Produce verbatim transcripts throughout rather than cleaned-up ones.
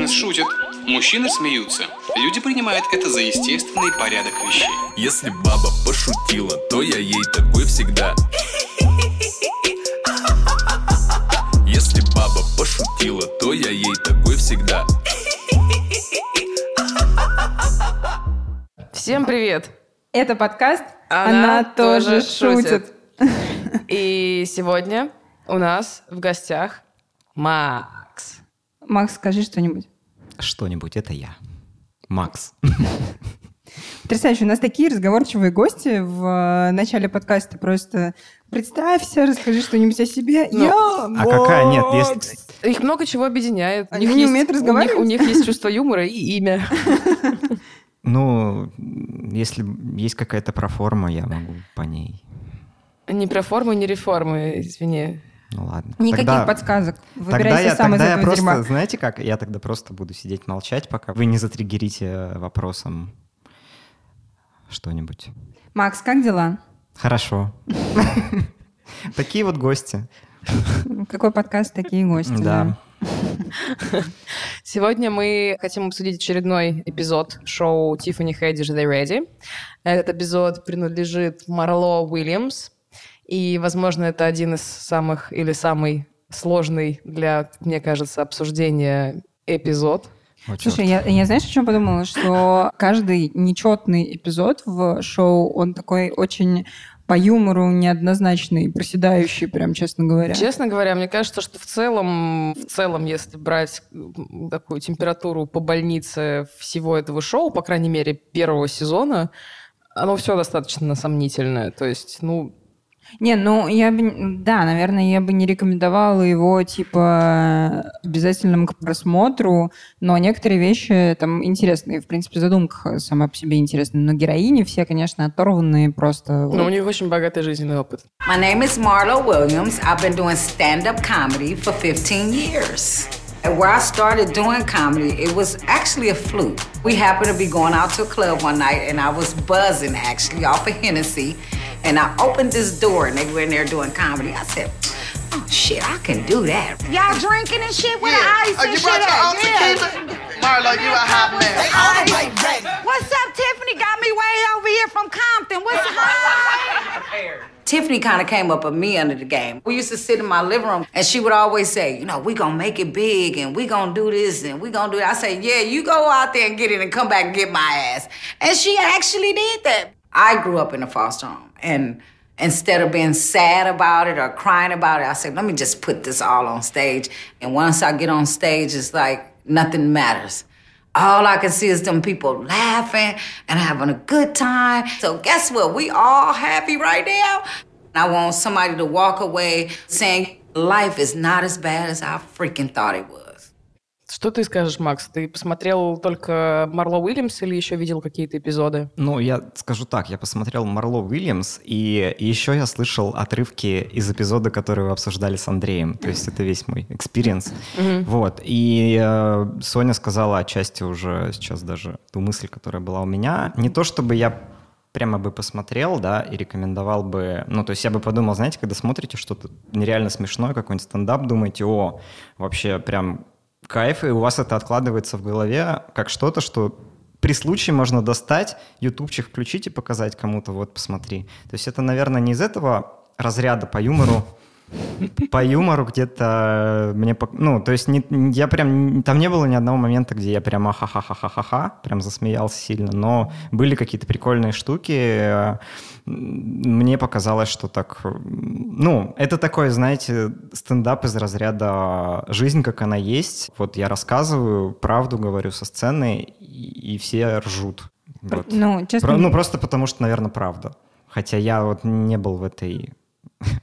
Женщины шутят, мужчины смеются. Люди принимают это за естественный порядок вещей. Если баба пошутила, то я ей такой всегда. Если баба пошутила, то я ей такой всегда. Всем привет! Это подкаст «Она, Она тоже шутит». шутит. И сегодня у нас в гостях Макс. Макс, скажи что-нибудь. Что-нибудь, это я. Макс. Потрясающе. У нас такие разговорчивые гости в начале подкаста. Просто представься, расскажи что-нибудь о себе. Ну, я Макс. А какая? Нет, если... Их много чего объединяет. Они не есть, умеют разговаривать? У них, у них есть чувство юмора и имя. Ну, если есть какая-то проформа, я могу по ней. Не проформы, не реформы, извини. Ну ладно. Никаких тогда, подсказок. Выбирайся сам из этого дерьма. Тогда я, тогда я просто, дерьма. Знаете как, я тогда просто буду сидеть молчать, пока вы не затриггерите вопросом что-нибудь. Макс, как дела? Хорошо. Такие вот гости. Какой подкаст, такие гости. Да. Сегодня мы хотим обсудить очередной эпизод шоу Tiffany Haddish They Ready. Этот эпизод принадлежит Марло Уильямс. И, возможно, это один из самых или самый сложный для, мне кажется, обсуждения эпизод. О, слушай, я, я знаешь, о чем подумала? Что каждый нечетный эпизод в шоу, он такой очень... по юмору неоднозначный, проседающий, прям, честно говоря. Честно говоря, мне кажется, что в целом, в целом, если брать такую температуру по больнице всего этого шоу, по крайней мере, первого сезона, оно все достаточно сомнительное. То есть, ну... Не, ну, я бы... Да, наверное, я бы не рекомендовала его, типа, обязательным к просмотру, но некоторые вещи там интересные. В принципе, задумка сама по себе интересная. Но героини все, конечно, оторванные просто... Ну, у них очень богатый жизненный опыт. My name is Marlo Williams. I've been doing stand-up comedy for fifteen years. And where I started doing comedy, it was actually a fluke. We happened to be going out to a club one night, and I was buzzing, actually, off of Hennessy. And I opened this door, and they were in there doing comedy. I said, oh, shit, I can do that. Y'all drinking and shit with yeah. ice oh, and shit. Oh, you brought your own tequila? Marlo, you a hot man. I like that. What's up, Tiffany? Got me way over here from Compton. What's up? Tiffany kind of came up with me under the game. We used to sit in my living room, and she would always say, you know, we going to make it big, and we going to do this, and we going to do that. I said, yeah, you go out there and get it and come back and get my ass. And she actually did that. I grew up in a foster home, and instead of being sad about it or crying about it, I said, let me just put this all on stage. And once I get on stage, it's like nothing matters. All I can see is them people laughing and having a good time. So guess what? We all happy right now. I want somebody to walk away saying life is not as bad as I freaking thought it was. Что ты скажешь, Макс? Ты посмотрел только Марло Уильямс или еще видел какие-то эпизоды? Ну, я скажу так, я посмотрел Марло Уильямс, и еще я слышал отрывки из эпизода, который вы обсуждали с Андреем. То есть это весь мой экспириенс. Mm-hmm. Вот. И э, Соня сказала отчасти уже сейчас даже ту мысль, которая была у меня. Не то чтобы я прямо бы посмотрел, да, и рекомендовал бы... Ну, то есть я бы подумал, знаете, когда смотрите что-то нереально смешное, какой-нибудь стендап, думаете, о, вообще прям... кайф, и у вас это откладывается в голове как что-то, что при случае можно достать, ютубчик включить и показать кому-то, вот, посмотри. То есть это, наверное, не из этого разряда по юмору, по юмору где-то мне... Ну, то есть не, я прям... Там не было ни одного момента, где я прям ха-ха-ха-ха-ха-ха, прям засмеялся сильно, но были какие-то прикольные штуки. Мне показалось, что так... Ну, это такой, знаете, стендап из разряда «Жизнь, как она есть». Вот я рассказываю, правду говорю со сцены, и, и все ржут. Вот. Ну, честно... Про, ну, просто потому что, наверное, правда. Хотя я вот не был в этой...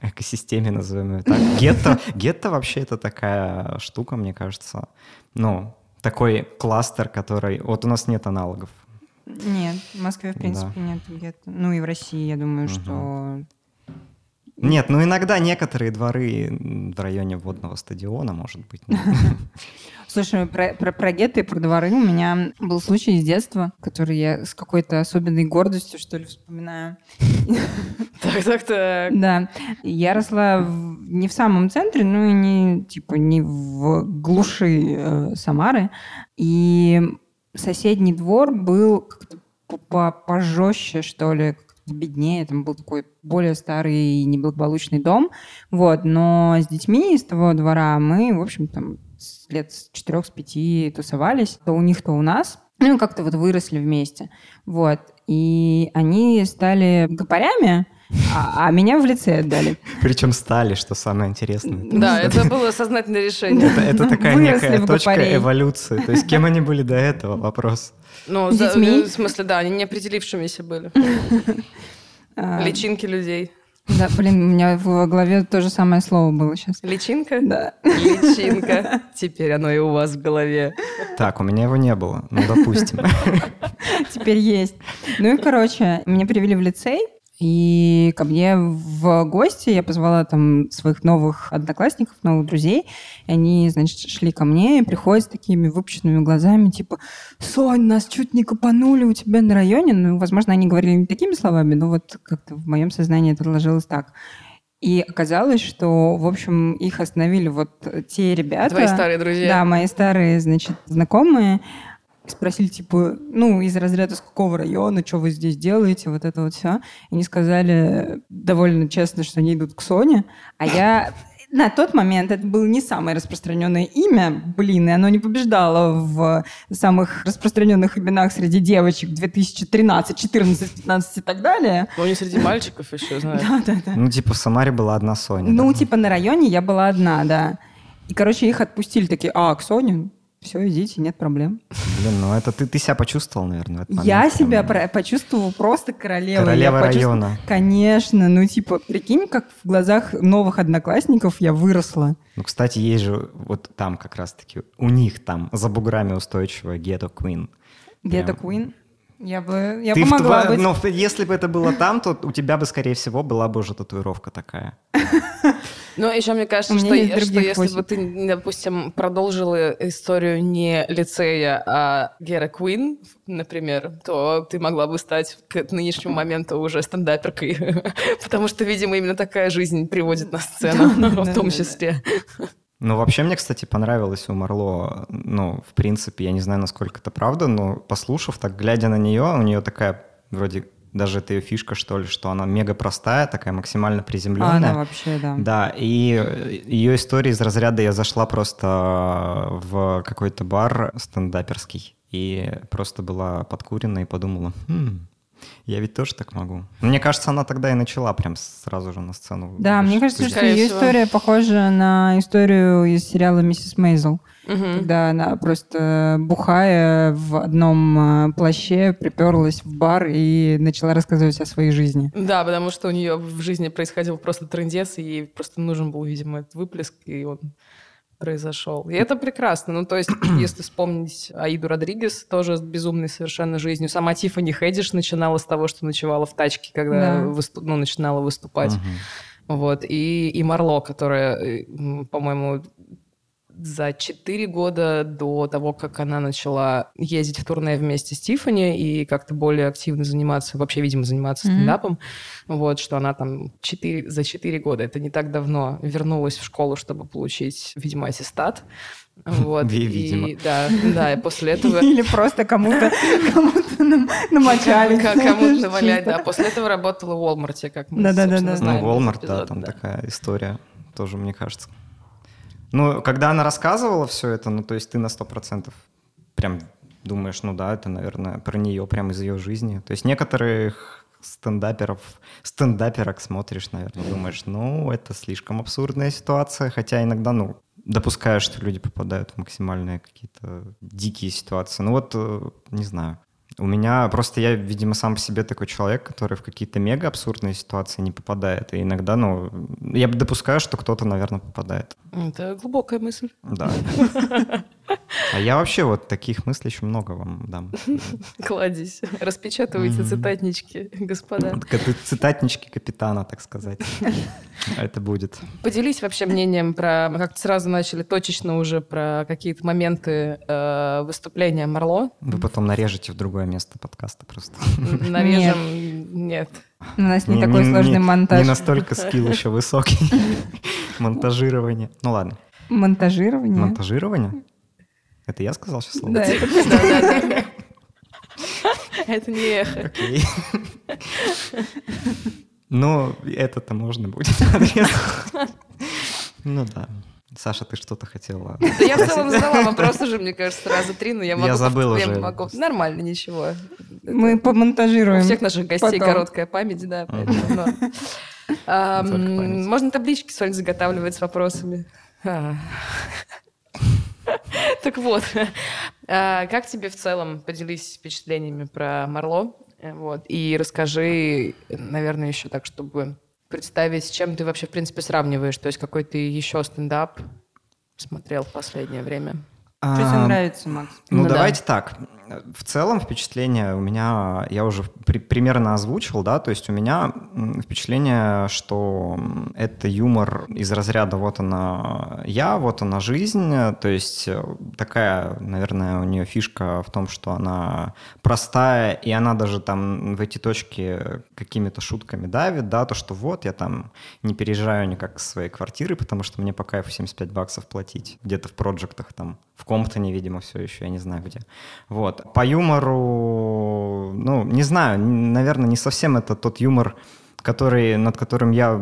экосистеме, назовем ее так. Гетто, гетто вообще это такая штука, мне кажется. Ну, такой кластер, который... Вот у нас нет аналогов. Нет, в Москве, в принципе, да. Нет гетто. Ну и в России, я думаю, угу. что... Нет, ну иногда некоторые дворы в районе водного стадиона, может быть. Слушай, про, про, про гетто и про дворы у меня был случай из детства, который я с какой-то особенной гордостью, что ли, вспоминаю. Так, так, так. Да. Я росла не в самом центре, ну и не, типа, не в глуши Самары. И соседний двор был как-то пожестче, что ли, беднее, там был такой более старый и неблагополучный дом, вот, но с детьми из того двора мы, в общем, там, лет с четырех, с пяти тусовались, то у них, то у нас, ну, и как-то вот выросли вместе, вот, и они стали гопарями, а, а меня в лице отдали. Причем стали, что самое интересное. Да, это было сознательное решение. Это такая некая точка эволюции, то есть кем они были до этого, вопрос. Ну, за, в смысле, да, они не определившимися были. Личинки людей. Да, блин, у меня в голове то же самое слово было сейчас. Личинка? Да. Личинка. Теперь оно и у вас в голове. Так, у меня его не было, ну, допустим. Теперь есть. Ну и, короче, меня привели в лицей, и ко мне в гости я позвала там своих новых одноклассников, новых друзей. И они, значит, шли ко мне и приходят с такими выпученными глазами, типа, «Сонь, нас чуть не копанули у тебя на районе». Ну, возможно, они говорили не такими словами, но вот как-то в моем сознании это ложилось так. И оказалось, что, в общем, их остановили вот те ребята. Твои старые друзья. Да, мои старые, значит, знакомые. Спросили, типа, ну, из разряда, с какого района, что вы здесь делаете, вот это вот все. И они сказали довольно честно, что они идут к Соне. А я... На тот момент это было не самое распространенное имя, блин, и оно не побеждало в самых распространенных именах среди девочек две тысячи тринадцатый, четырнадцатый, пятнадцатый и так далее. Ну, не среди мальчиков еще, знаешь. Да-да-да. Ну, типа, в Самаре была одна Соня. Ну, да? Типа, на районе я была одна, да. И, короче, их отпустили, такие, а, к Соне... Все, идите, нет проблем. Блин, ну это ты, ты себя почувствовал, наверное, в этот момент. Я себя про- почувствовала просто королевой. Королева района. Конечно, ну типа, прикинь, как в глазах новых одноклассников я выросла. Ну, кстати, есть же вот там как раз-таки, у них там за буграми устойчивая гетто Queen. Гетто Queen? Я бы, я бы могла тво... быть. Но если бы это было там, то у тебя бы, скорее всего, была бы уже татуировка такая. Ну, еще мне кажется, что, что если бы ты, допустим, продолжила историю не лицея, а Гера Куин, например, то ты могла бы стать к нынешнему моменту уже стендаперкой. Потому что, видимо, именно такая жизнь приводит на сцену, в том числе. Ну, вообще, мне, кстати, понравилось у Марло, ну, в принципе, я не знаю, насколько это правда, но послушав, так, глядя на нее, у нее такая, вроде, даже это ее фишка, что ли, что она мега простая, такая максимально приземленная. А она вообще, да. Да, и ее история из разряда «я зашла просто в какой-то бар стендаперский и просто была подкурена и подумала, хм, я ведь тоже так могу». Мне кажется, она тогда и начала прям сразу же на сцену. Да, мне кажется, что ее история похожа на историю из сериала «Миссис Мейзел», угу. Когда она просто бухая в одном плаще приперлась в бар и начала рассказывать о своей жизни. Да, потому что у нее в жизни происходил просто трындец, и ей просто нужен был, видимо, этот выплеск, и он... произошел. И это прекрасно. Ну, то есть, если вспомнить Аиду Родригес, тоже с безумной совершенно жизнью. Сама Тиффани Хэддиш начинала с того, что ночевала в тачке, когда да. выступ... ну, начинала выступать. Угу. Вот. И, и Марло, которая, по-моему, за четыре года до того, как она начала ездить в турне вместе с Тиффани и как-то более активно заниматься, вообще, видимо, заниматься mm-hmm. стендапом, вот, что она там четыре, за четыре года, это не так давно, вернулась в школу, чтобы получить, видимо, аттестат. Вот, и, видимо. И, да, да, и после этого... Или просто кому-то намочали. Кому-то навалять, да. После этого работала в Walmart, как мы, собственно, знаем. Ну, Walmart, да, там такая история тоже, мне кажется. Ну, когда она рассказывала все это, ну, то есть ты на сто процентов прям думаешь, ну да, это, наверное, про нее, прям из ее жизни. То есть некоторых стендаперов, стендаперок смотришь, наверное, думаешь, ну, это слишком абсурдная ситуация, хотя иногда, ну, допускаешь, что люди попадают в максимальные какие-то дикие ситуации. Ну вот, не знаю. У меня просто, я, видимо, сам по себе такой человек, который в какие-то мега-абсурдные ситуации не попадает. И иногда, ну, я допускаю, что кто-то, наверное, попадает. Это глубокая мысль. Да. А я вообще вот таких мыслей еще много вам дам. Кладись. Распечатывайте цитатнички, господа. Цитатнички капитана, так сказать. Это будет. Поделись вообще мнением про... Мы как-то сразу начали точечно уже про какие-то моменты э, выступления Марло. Вы потом нарежете в другое место подкаста просто. Нарежем? Нет. У нас не, не такой не, сложный не, монтаж. Не настолько скилл еще высокий. Монтажирование. Ну ладно. Монтажирование? Монтажирование? Это я сказал сейчас слово? Да, это да, да. Это не эхо. Окей. Ну, это-то можно будет. Ну да. Саша, ты что-то хотела? Да я в целом задала вопрос уже, мне кажется, раза три, но я могу... Я забыл уже. Могу. Нормально, ничего. Мы это... помонтажируем. У всех наших гостей потом короткая память, да. Поэтому, но... а, память. Можно таблички соль заготавливать с вопросами. Так вот, как тебе в целом, поделись впечатлениями про Марло, вот, и расскажи, наверное, еще так, чтобы... представить, с чем ты вообще, в принципе, сравниваешь? То есть какой ты еще стендап смотрел в последнее время? А, что тебе нравится, Макс? Ну, ну давайте да. так. В целом впечатление у меня... Я уже при, примерно озвучил, да? То есть у меня впечатление, что это юмор из разряда «вот она я, вот она жизнь». То есть такая, наверное, у нее фишка в том, что она простая, и она даже там в эти точки какими-то шутками давит, да? То, что вот я там не переезжаю никак из своей квартиры, потому что мне по кайфу семьдесят пять баксов платить. Где-то в проджектах там, в Комптоне, видимо, все еще, я не знаю где. Вот. По юмору, ну, не знаю, наверное, не совсем это тот юмор, который, над которым я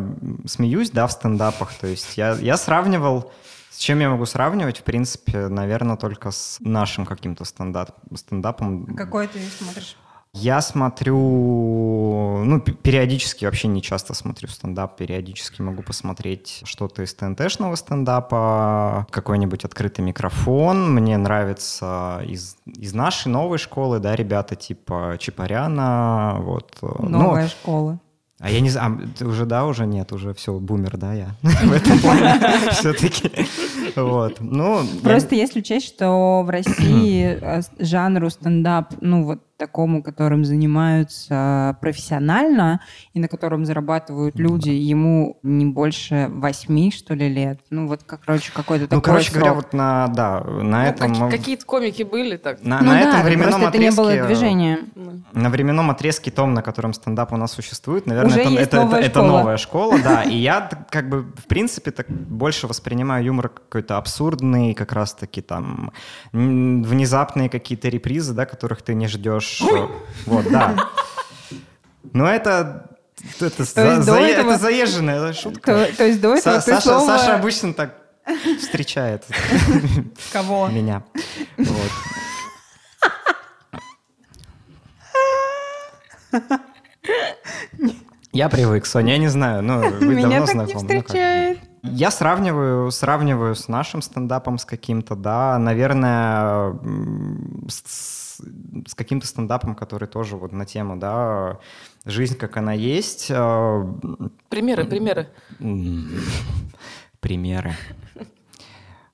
смеюсь, да, в стендапах. То есть я, я сравнивал, с чем я могу сравнивать, в принципе, наверное, только с нашим каким-то стендап, стендапом. Какой ты смотришь? Я смотрю, ну, периодически, вообще не часто смотрю стендап, периодически могу посмотреть что-то из ТНТшного стендапа, какой-нибудь открытый микрофон. Мне нравится из, из нашей новой школы, да, ребята типа Чапаряна, вот. Новая ну, школа. А я не знаю, а, уже, да, уже нет, уже все, бумер, да, я в этом плане все-таки. Вот. Ну, просто я... если учесть, что в России жанру стендап, ну вот такому, которым занимаются профессионально и на котором зарабатывают люди, ему не больше восьми, что ли, лет. Ну вот, короче, какой-то ну, такой Ну, короче срок. говоря, вот на, да, на ну, этом... Как, какие-то комики были так. На, ну, на да, этом временном отрезке... это не было движения. На временном отрезке том, на котором стендап у нас существует, наверное, уже это, это, новая, это, школа. это новая школа. Да, и я как бы, в принципе, так больше воспринимаю юмор какой-то абсурдный, как раз-таки там внезапные какие-то репризы, да, которых ты не ждешь. Ой. Вот, да. Но это... Это, за, за, этого, это заезженная шутка. То, то есть до этого Са- ты Саша, слово... Саша обычно так встречает кого? Меня. Вот. Я привык, Соня, я не знаю, но вы меня давно знакомы. Меня так не встречает. Ну, я сравниваю, сравниваю с нашим стендапом, с каким-то, да, наверное, с, с каким-то стендапом, который тоже вот на тему, да, жизнь, как она есть. Примеры, примеры. Примеры.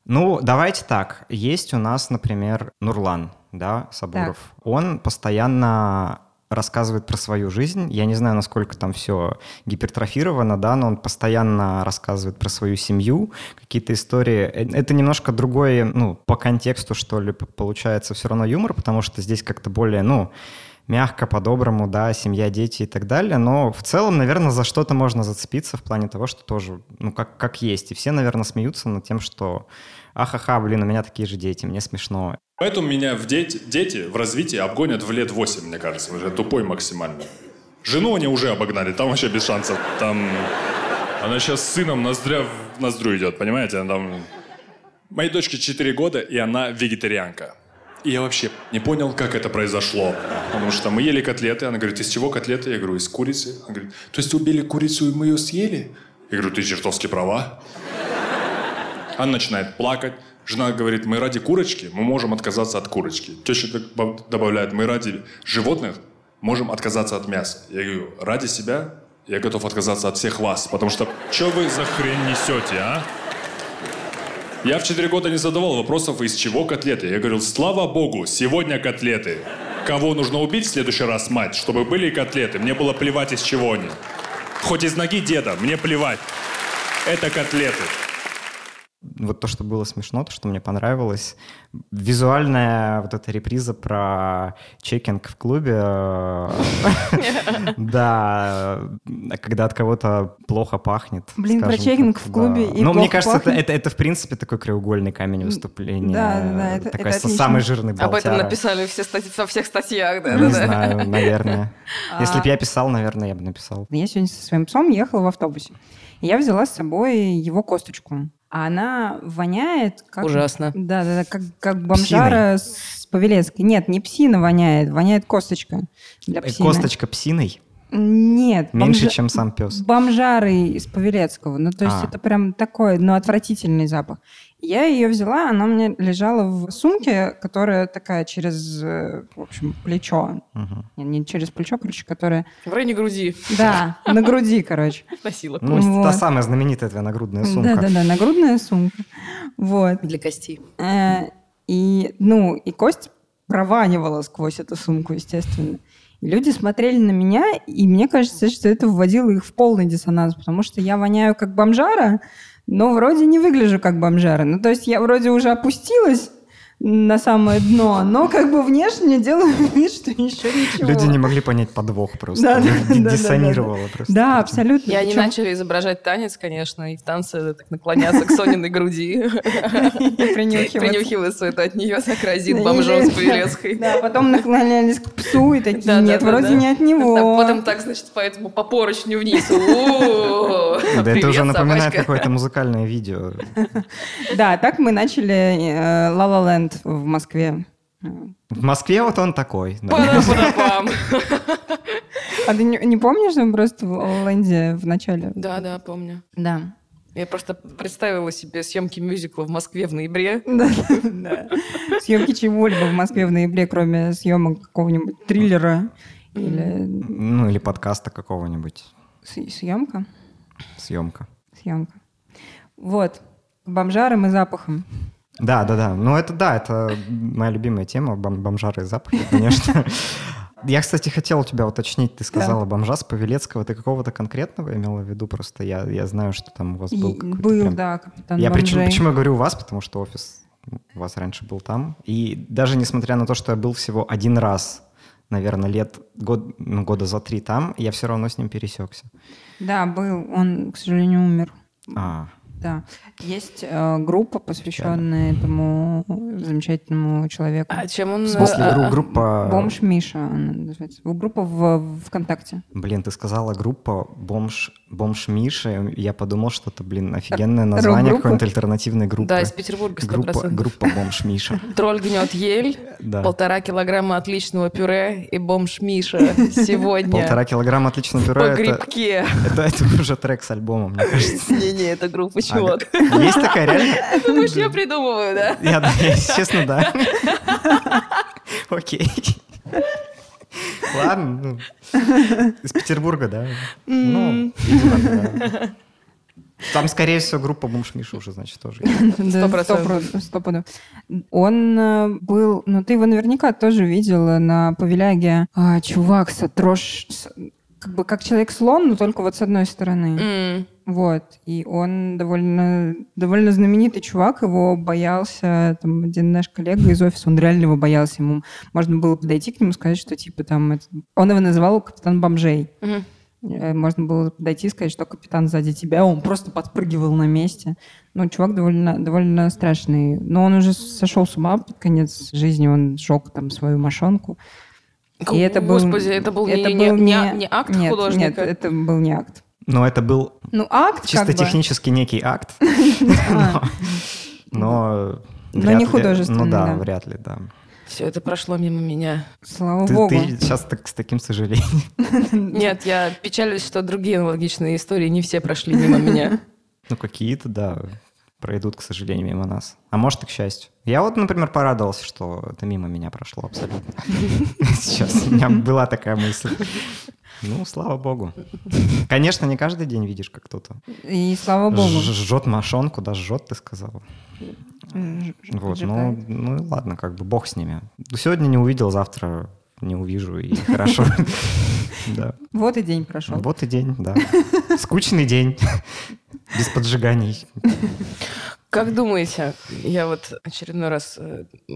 Ну, давайте так. Есть у нас, например, Нурлан, да, Сабуров. Так. Он постоянно... рассказывает про свою жизнь. Я не знаю, насколько там все гипертрофировано, да, но он постоянно рассказывает про свою семью, какие-то истории. Это немножко другой, ну, по контексту, что ли, получается все равно юмор, потому что здесь как-то более, ну, мягко, по-доброму, да, семья, дети и так далее, но в целом, наверное, за что-то можно зацепиться в плане того, что тоже, ну, как, как есть. И все, наверное, смеются над тем, что ахаха, блин, у меня такие же дети, мне смешно. Поэтому меня в дети, дети в развитии обгонят в лет восемь, мне кажется, уже тупой максимально. Жену они уже обогнали, там вообще без шансов. Там она сейчас с сыном ноздря в ноздрю идет, понимаете? Она там... Моей дочке четыре года, и она вегетарианка. И я вообще не понял, как это произошло. Потому что мы ели котлеты, она говорит, из чего котлеты? Я говорю, из курицы. Она говорит, то есть убили курицу, и мы ее съели? Я говорю, ты чертовски права. Она начинает плакать. Жена говорит, мы ради курочки, мы можем отказаться от курочки. Теща добавляет, мы ради животных можем отказаться от мяса. Я говорю, ради себя я готов отказаться от всех вас, потому что... Что вы за хрень несете, а? Я в четыре года не задавал вопросов, из чего котлеты. Я говорил, слава богу, сегодня котлеты. Кого нужно убить в следующий раз, мать, чтобы были котлеты? Мне было плевать, из чего они. Хоть из ноги деда, мне плевать. Это котлеты. Вот то, что было смешно, то, что мне понравилось. Визуальная вот эта реприза про чекинг в клубе. Да, когда от кого-то плохо пахнет. Блин, про чекинг в клубе и плохо пахнет. Ну, мне кажется, это, в принципе, такой краеугольный камень выступления. Да, да, такой самый жирный болтяра. Об этом написали во всех статьях. Не знаю, наверное. Если бы я писал, наверное, я бы написал. Я сегодня со своим псом ехала в автобусе. Я взяла с собой его косточку. А она воняет... Как, ужасно. Да-да-да, как, как бомжара псиной. С Павелецкой. Нет, не псина воняет, воняет косточка для псины. Косточка псиной? Нет. Меньше, бомжа... чем сам пес. Бомжары из Павелецкого. Ну, то есть а. это прям такой, ну, отвратительный запах. Я ее взяла, она у меня лежала в сумке, которая такая через, в общем, плечо. Угу. Не, не через плечо, короче, которая... В районе груди. Да, на груди, короче. Носила кость. Вот. Та самая знаменитая твоя нагрудная сумка. Да-да-да, нагрудная сумка. Вот. Для костей. И, ну, и кость прованивала сквозь эту сумку, естественно. Люди смотрели на меня, и мне кажется, что это вводило их в полный диссонанс, потому что я воняю как бомжара, но вроде не выгляжу как бомжара. Ну, то есть я вроде уже опустилась на самое дно, но как бы внешне делаю вид, что еще ничего. Люди не могли понять подвох просто. Да, да, диссонировало да, да, просто. Да, абсолютно. И они начали изображать танец, конечно, и в танце так наклоняться к Сониной груди. Принюхиваться это от нее, так разит бомжом с Павелецкой. Да, потом наклонялись к псу и такие, нет, вроде не от него. Потом так, значит, поэтому по поручню вниз. Да, это уже напоминает какое-то музыкальное видео. Да, так мы начали La La Land в Москве. В Москве вот он такой. Пам-пам-пам. А ты не, не помнишь, он просто в Лэнде в начале? Да, да, помню. Да. Я просто представила себе съемки мюзикла в Москве в ноябре. Да, да. Съемки чего-либо в Москве в ноябре, кроме съемок какого-нибудь триллера. Или... Ну, или подкаста какого-нибудь. С- съемка? Съемка. Съемка. Вот. Бомжаром и запахом. Да, да, да. Ну, это да, это моя любимая тема, бом- бомжары и запахи, конечно. Я, кстати, хотел у тебя уточнить, ты сказала да. бомжа с Павелецкого, ты какого-то конкретного имела в виду? Просто я, я знаю, что там у вас был и какой-то... Был, прям... да, капитан я бомжей. Причем, почему я говорю у вас, потому что офис у вас раньше был там. И даже несмотря на то, что я был всего один раз, наверное, лет год, ну, года за три там, я все равно с ним пересекся. Да, был. Он, к сожалению, умер. А. Да. Есть э, группа, посвященная этому замечательному человеку. А чем он... В смысле, а, группа... Бомж Миша, она называется. Группа в ВКонтакте. Блин, ты сказала группа Бомж, бомж Миша. Я подумал, что это, блин, офигенное название какой-нибудь альтернативной группы. Да, из Петербурга сто процентов. Группа, группа Бомж Миша. Тролль гнет ель, полтора килограмма отличного пюре и Бомж Миша сегодня. Полтора килограмма отличного пюре. По грибке. Это уже трек с альбомом, мне кажется. Не-не, это группа... А, есть такая реально? Думаешь, я придумываю, да? Я, я, честно, да. Окей. Ладно. Ну. Из Петербурга, да? Ну, видимо, да. Там, скорее всего, группа «Бомж Миша» уже, значит, тоже. Сто процентов. Сто процентов. Он был... Ну, ты его наверняка тоже видела на Павеляге. А, чувак, сотрожь... Как бы как человек-слон, но только вот с одной стороны. Mm. Вот. И он довольно, довольно знаменитый чувак. Его боялся там, один наш коллега из офиса. Он реально его боялся. Ему можно было подойти к нему и сказать, что типа там... Это... Он его называл «Капитан бомжей». Mm-hmm. Можно было подойти и сказать, что «Капитан сзади тебя». Он просто подпрыгивал на месте. Ну, чувак довольно, довольно страшный. Но он уже сошел с ума под конец жизни. Он сжег там свою мошонку. И это Господи, был, это был, это не, был не, не, не акт нет, художника? Нет, это был не акт. Но это был ну, акт, чисто как бы. Технически некий акт. Но не художественный. Ну да, вряд ли, да. Все это прошло мимо меня. Слава ты, Богу. Ты сейчас так, с таким сожалением. Нет, я печалюсь, что другие аналогичные истории не все прошли мимо меня. Ну какие-то, да, пройдут, к сожалению, мимо нас. А может и к счастью. Я вот, например, порадовался, что это мимо меня прошло абсолютно. Сейчас у меня была такая мысль. Ну, слава богу. Конечно, не каждый день видишь, как кто-то... И слава богу. Жжет мошонку, да, жжет, ты сказала. Вот, ну, ну ладно, как бы бог с ними. Сегодня не увидел, завтра не увижу, и хорошо. Вот и день прошел. Вот и день, да. Скучный день, без поджиганий. Как думаете, я вот очередной раз,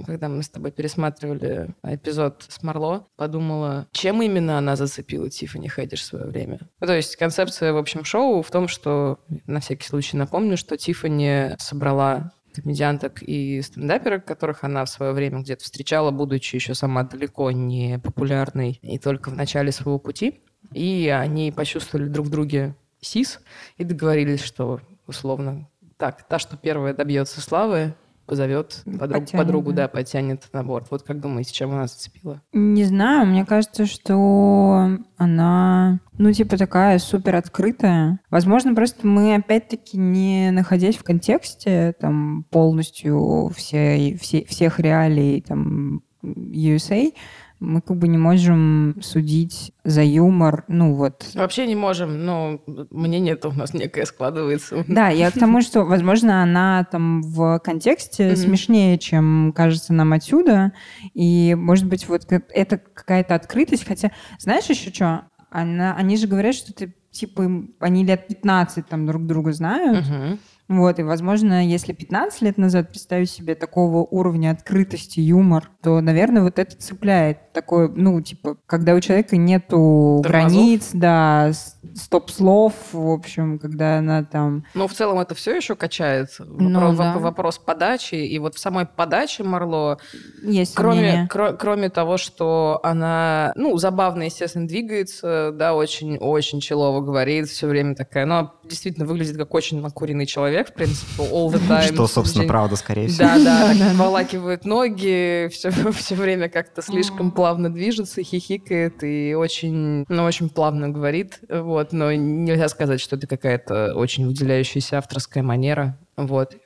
когда мы с тобой пересматривали эпизод с Марло, подумала, чем именно она зацепила Тиффани Хэддиш в свое время? Ну, то есть концепция, в общем, шоу в том, что, на всякий случай напомню, что Тиффани собрала комедианток и стендаперок, которых она в свое время где-то встречала, будучи еще сама далеко не популярной и только в начале своего пути. И они почувствовали друг в друге сис и договорились, что условно так, та, что первая добьется славы, позовет подруг, подругу, да, потянет на борт. Вот как думаете, чем она зацепила? Не знаю, мне кажется, что она, ну, типа такая супер открытая. Возможно, просто мы, опять-таки, не находясь в контексте там полностью все, все, всех реалий там ю эс эй, мы как бы не можем судить за юмор, ну вот. Вообще не можем, но мнение это у нас некое складывается. Да, я к тому, что, возможно, она там в контексте mm-hmm. смешнее, чем кажется нам отсюда, и, может быть, вот это какая-то открытость, хотя, знаешь еще что, она, они же говорят, что ты, типа, они лет пятнадцать там друг друга знают, mm-hmm. Вот, и, возможно, если пятнадцать лет назад представить себе такого уровня открытости, юмор, то, наверное, вот это цепляет. Такое, ну, типа, когда у человека нету тормозов, границ, да, стоп-слов, в общем, когда она там... Ну, в целом это все еще качает. Вопрос, ну, да. вопрос подачи. И вот в самой подаче Марло, есть кроме, кр- кроме того, что она, ну, забавно, естественно, двигается, да, очень-очень челово говорит, все время такая. Но действительно выглядит как очень накуренный человек, в принципе, all the time. Что, собственно, День... правда, скорее всего. Да, да, так волакивает ноги, все, все время как-то слишком плавно движется, хихикает и очень, ну, очень плавно говорит. Вот, но нельзя сказать, что это какая-то очень выделяющаяся авторская манера. Вот.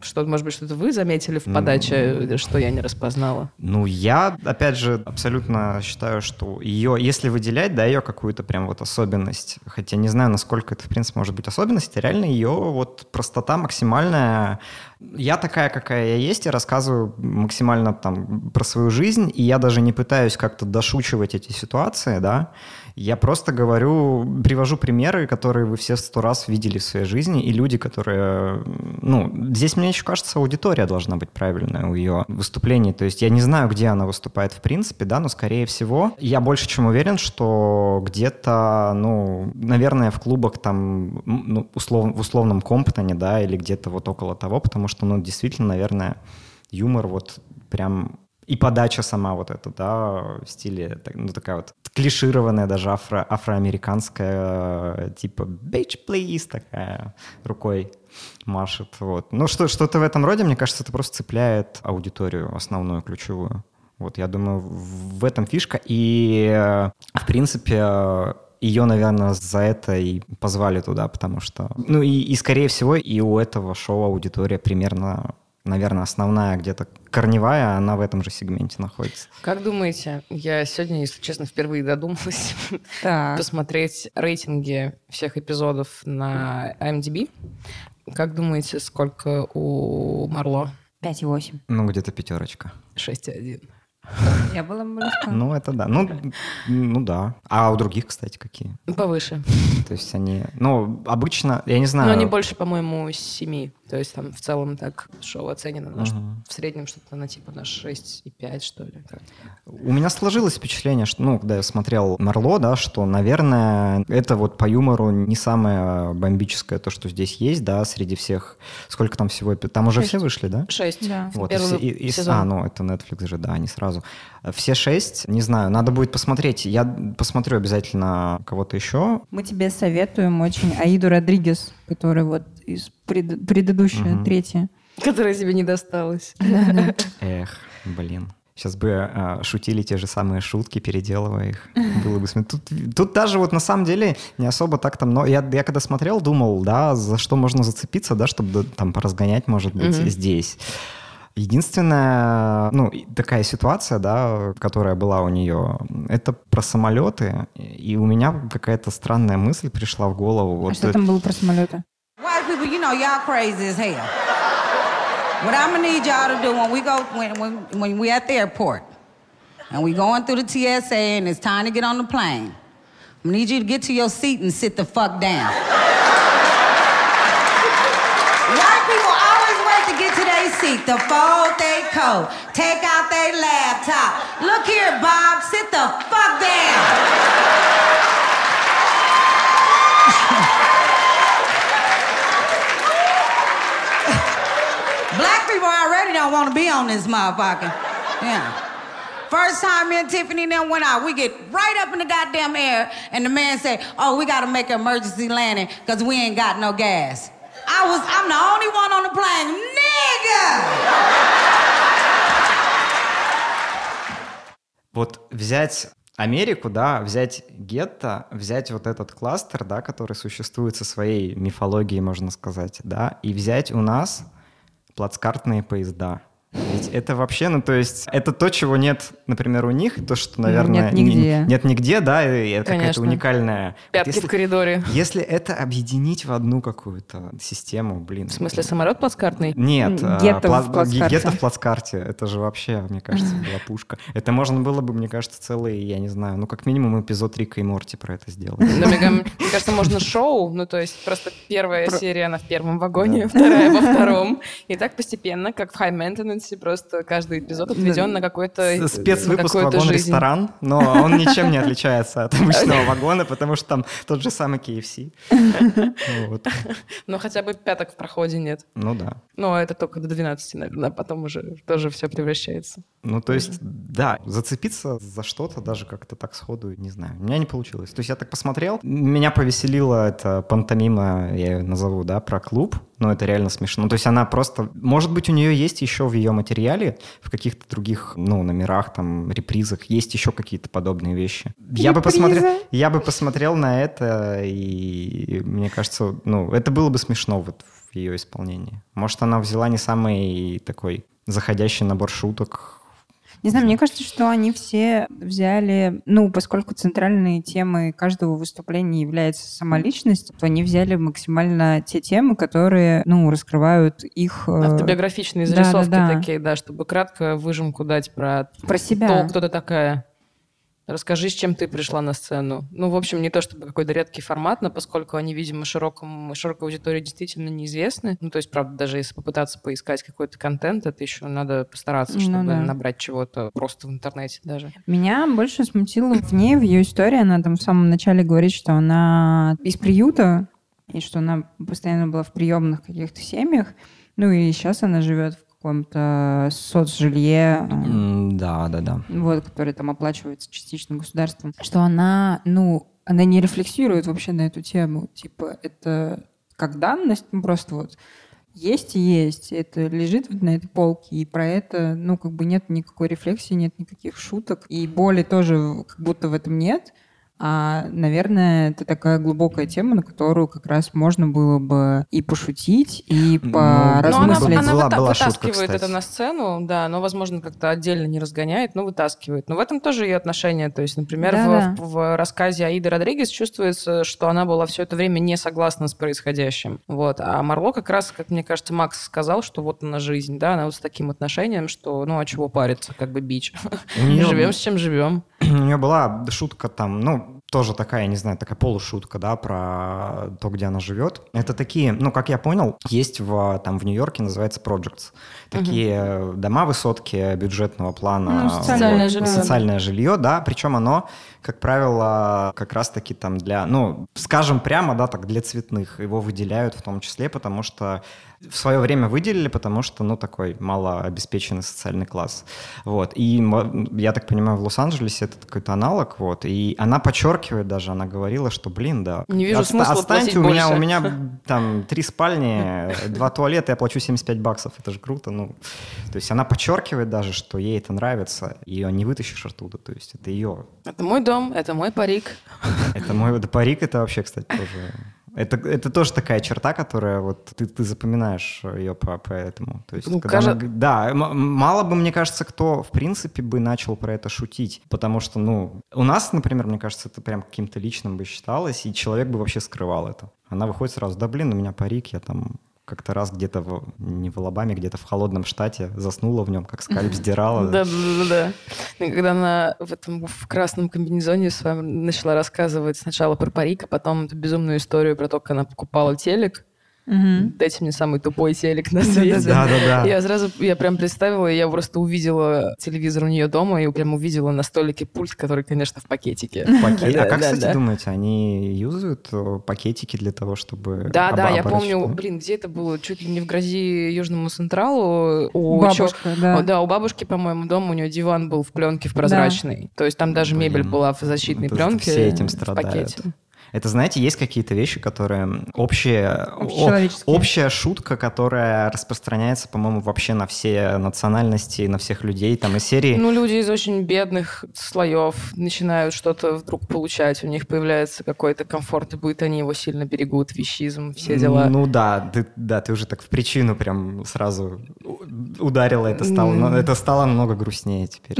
Что, может быть, что-то вы заметили в подаче, что я не распознала? Ну, я, опять же, абсолютно считаю, что ее, если выделять, да, ее какую-то прям вот особенность, хотя не знаю, насколько это, в принципе, может быть особенность, реально ее вот простота максимальная. Я такая, какая я есть, я рассказываю максимально там про свою жизнь, и я даже не пытаюсь как-то дошучивать эти ситуации, да. Я просто говорю, привожу примеры, которые вы все сто раз видели в своей жизни, и люди, которые... Ну, здесь, мне еще кажется, аудитория должна быть правильная у ее выступлений. То есть я не знаю, где она выступает в принципе, да, но, скорее всего, я больше чем уверен, что где-то, ну, наверное, в клубах там, ну, услов... в условном Комптоне, да, или где-то вот около того, потому что, ну, действительно, наверное, юмор вот прям... И подача сама вот эта, да, в стиле, ну, такая вот клишированная даже афро, афроамериканская, типа «bitch, please» такая рукой машет, вот. Ну, что, что-то в этом роде, мне кажется, это просто цепляет аудиторию основную, ключевую. Вот, я думаю, в этом фишка. И, в принципе... Ее, наверное, за это и позвали туда, потому что... Ну и, и, скорее всего, и у этого шоу аудитория примерно, наверное, основная где-то корневая, она в этом же сегменте находится. Как думаете, я сегодня, если честно, впервые додумалась посмотреть рейтинги всех эпизодов на IMDb. Как думаете, сколько у Марло? пять и восемь. Ну, где-то пятерочка. шесть и один. Я была близко. Ну, это да. Ну, ну да. А у других, кстати, какие? Повыше. То есть они... Ну, обычно, я не знаю... Но не больше, по-моему, семи. То есть там в целом так шоу оценено. Uh-huh. Что, в среднем что-то на типа на шесть и пять, что ли. Как-то. У меня сложилось впечатление, что, ну, когда я смотрел Марло, да, что, наверное, это вот по юмору не самое бомбическое то, что здесь есть, да, среди всех. Сколько там всего? Там уже шесть. Все вышли, да? Шесть, да. Вот, первый и, и, сезон. А, ну, это Netflix же, да, они сразу. Все шесть, не знаю, надо будет посмотреть. Я посмотрю обязательно кого-то еще. Мы тебе советуем очень Аиду Родригес, который вот из пред... предыдущего, угу. третья. Которая тебе не досталась. Эх, блин. Сейчас бы э, шутили те же самые шутки, переделывая их. Было бы смешно. Тут, тут даже вот на самом деле не особо так там... Но я, я когда смотрел, думал, да, за что можно зацепиться, да, чтобы да, там поразгонять, может быть, угу. здесь. Единственная, ну, такая ситуация, да, которая была у нее, это про самолеты. И у меня какая-то странная мысль пришла в голову. А вот что это... там было про самолеты? White people, you know, y'all crazy as hell. What I'm gonna need y'all to do when we go, when, when, when we at the airport and we going through the T S A and it's time to get on the plane, I need you to get to your seat and sit the fuck down. White people always wait to get to their seat, to fold their coat, take out their laptop. Look here, Bob, sit the fuck down. Black people already don't want to be on this motherfucker. Yeah. First time me and Tiffany and them went out, we get right up in the goddamn air, and the man said, oh, we got to make an emergency landing because we ain't got no gas. I was, I'm the only one on the plane. Nigga! Вот взять Америку, да, взять гетто, взять вот этот кластер, да, который существует со своей мифологией, можно сказать, да, и взять у нас... плацкартные поезда. Ведь это вообще, ну то есть, это то, чего нет, например, у них, то, что, наверное... Нет нигде. Не, нет нигде, да, и это Конечно. Какая-то уникальная... Пятки вот если, в коридоре. Если это объединить в одну какую-то систему, блин... В смысле, самолет плацкартный? Нет. Гетто пла- в плацкарте. Гетто в плацкарте. Это же вообще, мне кажется, была пушка. Это можно было бы, мне кажется, целый, я не знаю, ну как минимум эпизод Рика и Морти про это сделать. Мне кажется, можно шоу, ну то есть, просто первая серия, она в первом вагоне, вторая во втором. И так постепенно, как в High Maintenance, просто каждый эпизод отведен на какой-то спецвыпуск вагон-ресторан, но он ничем не отличается от обычного вагона, потому что там тот же самый кей эф си. Но хотя бы пяток в проходе нет. Ну да. Но это только до двенадцати, наверное, потом уже тоже все превращается. Ну то есть, да, зацепиться за что-то даже как-то так сходу, не знаю, у меня не получилось. То есть я так посмотрел, меня повеселила эта пантомима, я ее назову, да, про клуб, но это реально смешно. То есть она просто, может быть, у нее есть еще в ее материале, в каких-то других, ну, номерах, там, репризах, есть еще какие-то подобные вещи. Я бы, посмотрел, я бы посмотрел на это, и, мне кажется, ну, это было бы смешно вот в ее исполнении. Может, она взяла не самый такой заходящий набор шуток. Не знаю, мне кажется, что они все взяли, ну, поскольку центральной темой каждого выступления является сама личность, то они взяли максимально те темы, которые, ну, раскрывают их... Автобиографичные зарисовки, да, да, да. такие, да, чтобы кратко выжимку дать про... Про себя. То, кто ты такая. Расскажи, с чем ты пришла на сцену. Ну, в общем, не то чтобы какой-то редкий формат, но поскольку они, видимо, широкому, широкой аудитории действительно неизвестны. Ну, то есть, правда, даже если попытаться поискать какой-то контент, это еще надо постараться, чтобы ну, да. набрать чего-то просто в интернете даже. Меня больше смутило в ней, в ее истории. Она там в самом начале говорит, что она из приюта, и что она постоянно была в приемных каких-то семьях. Ну, и сейчас она живет в в каком-то соцжилье, да, да, да. Вот, которое там оплачивается частично государством, что она, ну, она не рефлексирует вообще на эту тему. Типа, это как данность, ну, просто вот есть и есть. Это лежит вот на этой полке, и про это, ну, как бы нет никакой рефлексии, нет никаких шуток. И боли тоже как будто в этом нет. А, наверное, это такая глубокая тема, на которую как раз можно было бы и пошутить, и поразмыслить. Она, она была, вытаскивает шутка, это на сцену, да, но, возможно, как-то отдельно не разгоняет, но вытаскивает. Но в этом тоже ее отношение. То есть, например, да, в, да. В, в рассказе Аиды Родригес чувствуется, что она была все это время не согласна с происходящим. Вот. А Марло как раз, как мне кажется, Макс сказал, что вот она жизнь, да, она вот с таким отношением, что ну, а чего париться, как бы бич. Живем с чем живем. У нее была шутка там, ну, тоже такая, не знаю, такая полушутка, да, про то, где она живет. Это такие, ну, как я понял, есть в, там, в Нью-Йорке, называется Projects. Такие угу. дома-высотки бюджетного плана. Ну, социальное, вот, жилье. социальное жилье. Да, причем оно, как правило, как раз-таки там для, ну, скажем прямо, да, так для цветных. Его выделяют в том числе, потому что в свое время выделили, потому что, ну, такой малообеспеченный социальный класс. Вот. И, я так понимаю, в Лос-Анджелесе это какой-то аналог, вот. И она подчеркивает даже, она говорила, что, блин, да. Не вижу от, смысла останьте, у меня, у меня там три спальни, два туалета, я плачу семьдесят пять баксов, это же круто, ну. То есть она подчеркивает даже, что ей это нравится, ее не вытащишь оттуда, то есть это ее. Это мой дом, это мой парик. Это мой парик, это вообще, кстати, тоже... Это, это тоже такая черта, которая вот ты, ты запоминаешь ее по, по этому. То есть, ну, когда кажется... мы, да, м- мало бы, мне кажется, кто в принципе бы начал про это шутить, потому что, ну, у нас, например, мне кажется, это прям каким-то личным бы считалось, и человек бы вообще скрывал это. Она выходит сразу, да блин, у меня парик, я там... Как-то раз где-то, в, не в Алабаме, где-то в холодном штате заснула в нем, как скальп сдирала. Да-да-да. Когда она в этом в красном комбинезоне с вами начала рассказывать сначала про парик, а потом эту безумную историю про то, как она покупала телек. Дайте мне самый тупой телек на свете. Да-да-да. Я сразу, я прям представила, я просто увидела телевизор у нее дома и прям увидела на столике пульт, который, конечно, в пакетике. А как, кстати, думаете, они юзают пакетики для того, чтобы... Да-да, я помню, блин, где это было? Чуть ли не в грозе Южному Централу. Бабушка, да. Да, у бабушки, по-моему, дома у нее диван был в пленке в прозрачной. То есть там даже мебель была в защитной пленке. Все этим страдают. Это, знаете, есть какие-то вещи, которые... Общие, общая шутка, которая распространяется, по-моему, вообще на все национальности, на всех людей, там, из серии... Ну, люди из очень бедных слоев начинают что-то вдруг получать, у них появляется какой-то комфорт и быт, они его сильно берегут, вещизм, все дела. Ну да, ты, да, ты уже так в причину прям сразу ударила, это стало, это стало намного грустнее теперь.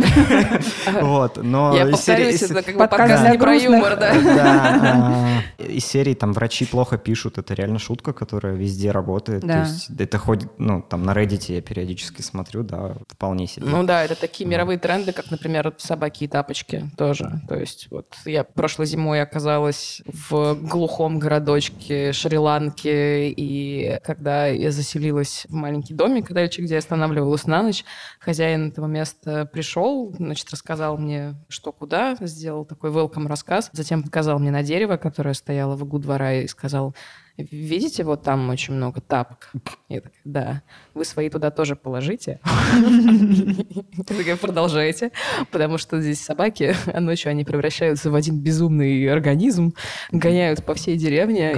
Вот, но... Я повторюсь, это как бы подкаст не про юмор, да? Да. Из серии там врачи плохо пишут, это реально шутка, которая везде работает. Да. То есть это ходит, ну, там на Reddit я периодически смотрю, да, вполне себе. Ну да, это такие да. мировые тренды, как, например, собаки и тапочки тоже. То есть вот я прошлой зимой оказалась в глухом городочке Шри-Ланки, и когда я заселилась в маленький домик, где я останавливалась на ночь, хозяин этого места пришел, значит, рассказал мне, что куда, сделал такой welcome рассказ, затем показал мне на дерево, которая стояла в углу двора, и сказал: видите, вот там очень много тапок. Я такая: да. Вы свои туда тоже положите. Продолжайте. Потому что здесь собаки, а ночью они превращаются в один безумный организм, гоняют по всей деревне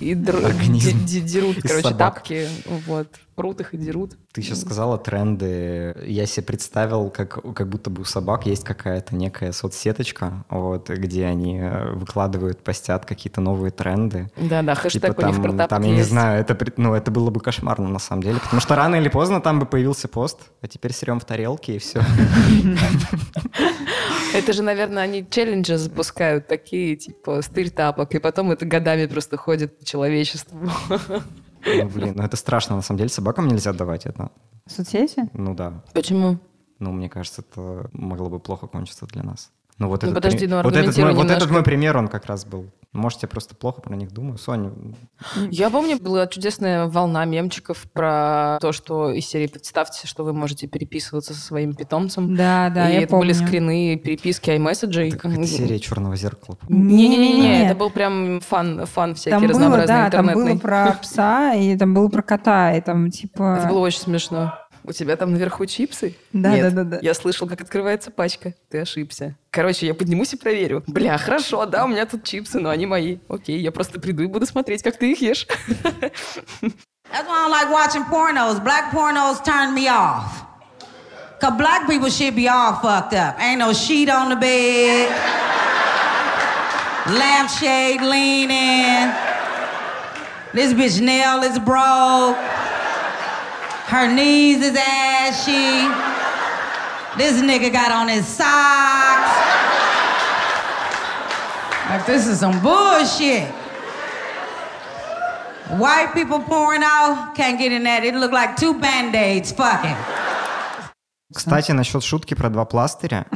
и дерут, короче, тапки. Вот. Прут их и дерут. Ты сейчас сказала тренды. Я себе представил, как, как будто бы у собак есть какая-то некая соцсеточка, вот, где они выкладывают, постят какие-то новые тренды. Да-да, хэштег типа, у них про тапки там, я есть. Не знаю, это, ну, это было бы кошмарно на самом деле, потому что рано или поздно там бы появился пост, а теперь срём в тарелке и все. Это же, наверное, они челленджи запускают такие, типа, стырь тапок, и потом это годами просто ходит по человечеству. Ну, блин, ну это страшно, на самом деле, собакам нельзя давать это. Соцсети? Ну да. Почему? Ну, мне кажется, это могло бы плохо кончиться для нас. Ну, вот ну этот подожди, при... ну, аргументируй вот этот, немножко. Вот этот мой пример, он как раз был. Может, я просто плохо про них думаю. Соня? Я помню, была чудесная волна мемчиков про то, что из серии «Представьте, что вы можете переписываться со своим питомцем». Да, да, и я это помню. Были скрины переписки iMessage. Это какая-то серия «Черного зеркала». Не-не-не, это был прям фан, фан всякий там разнообразный было, да, интернетный. Там было про пса, и там было про кота, и там типа... Это было очень смешно. У тебя там наверху чипсы? Да, Нет. да, да, да. Я слышал, как открывается пачка. Ты ошибся. Короче, я поднимусь и проверю. Бля, хорошо, да, у меня тут чипсы, но они мои. Окей, я просто приду и буду смотреть, как ты их ешь. That's why I like watching pornos. Black pornos turn me off. Cause black people should be all fucked up. Ain't no sheet on the bed. Lampshade leaning. This bitch nail is broke. Her knees is ashy. This nigga got on his socks. Like, this is some bullshit. White people porno, can't get in that. It look like two band-aids fucking. Кстати, насчет шутки про два пластыря.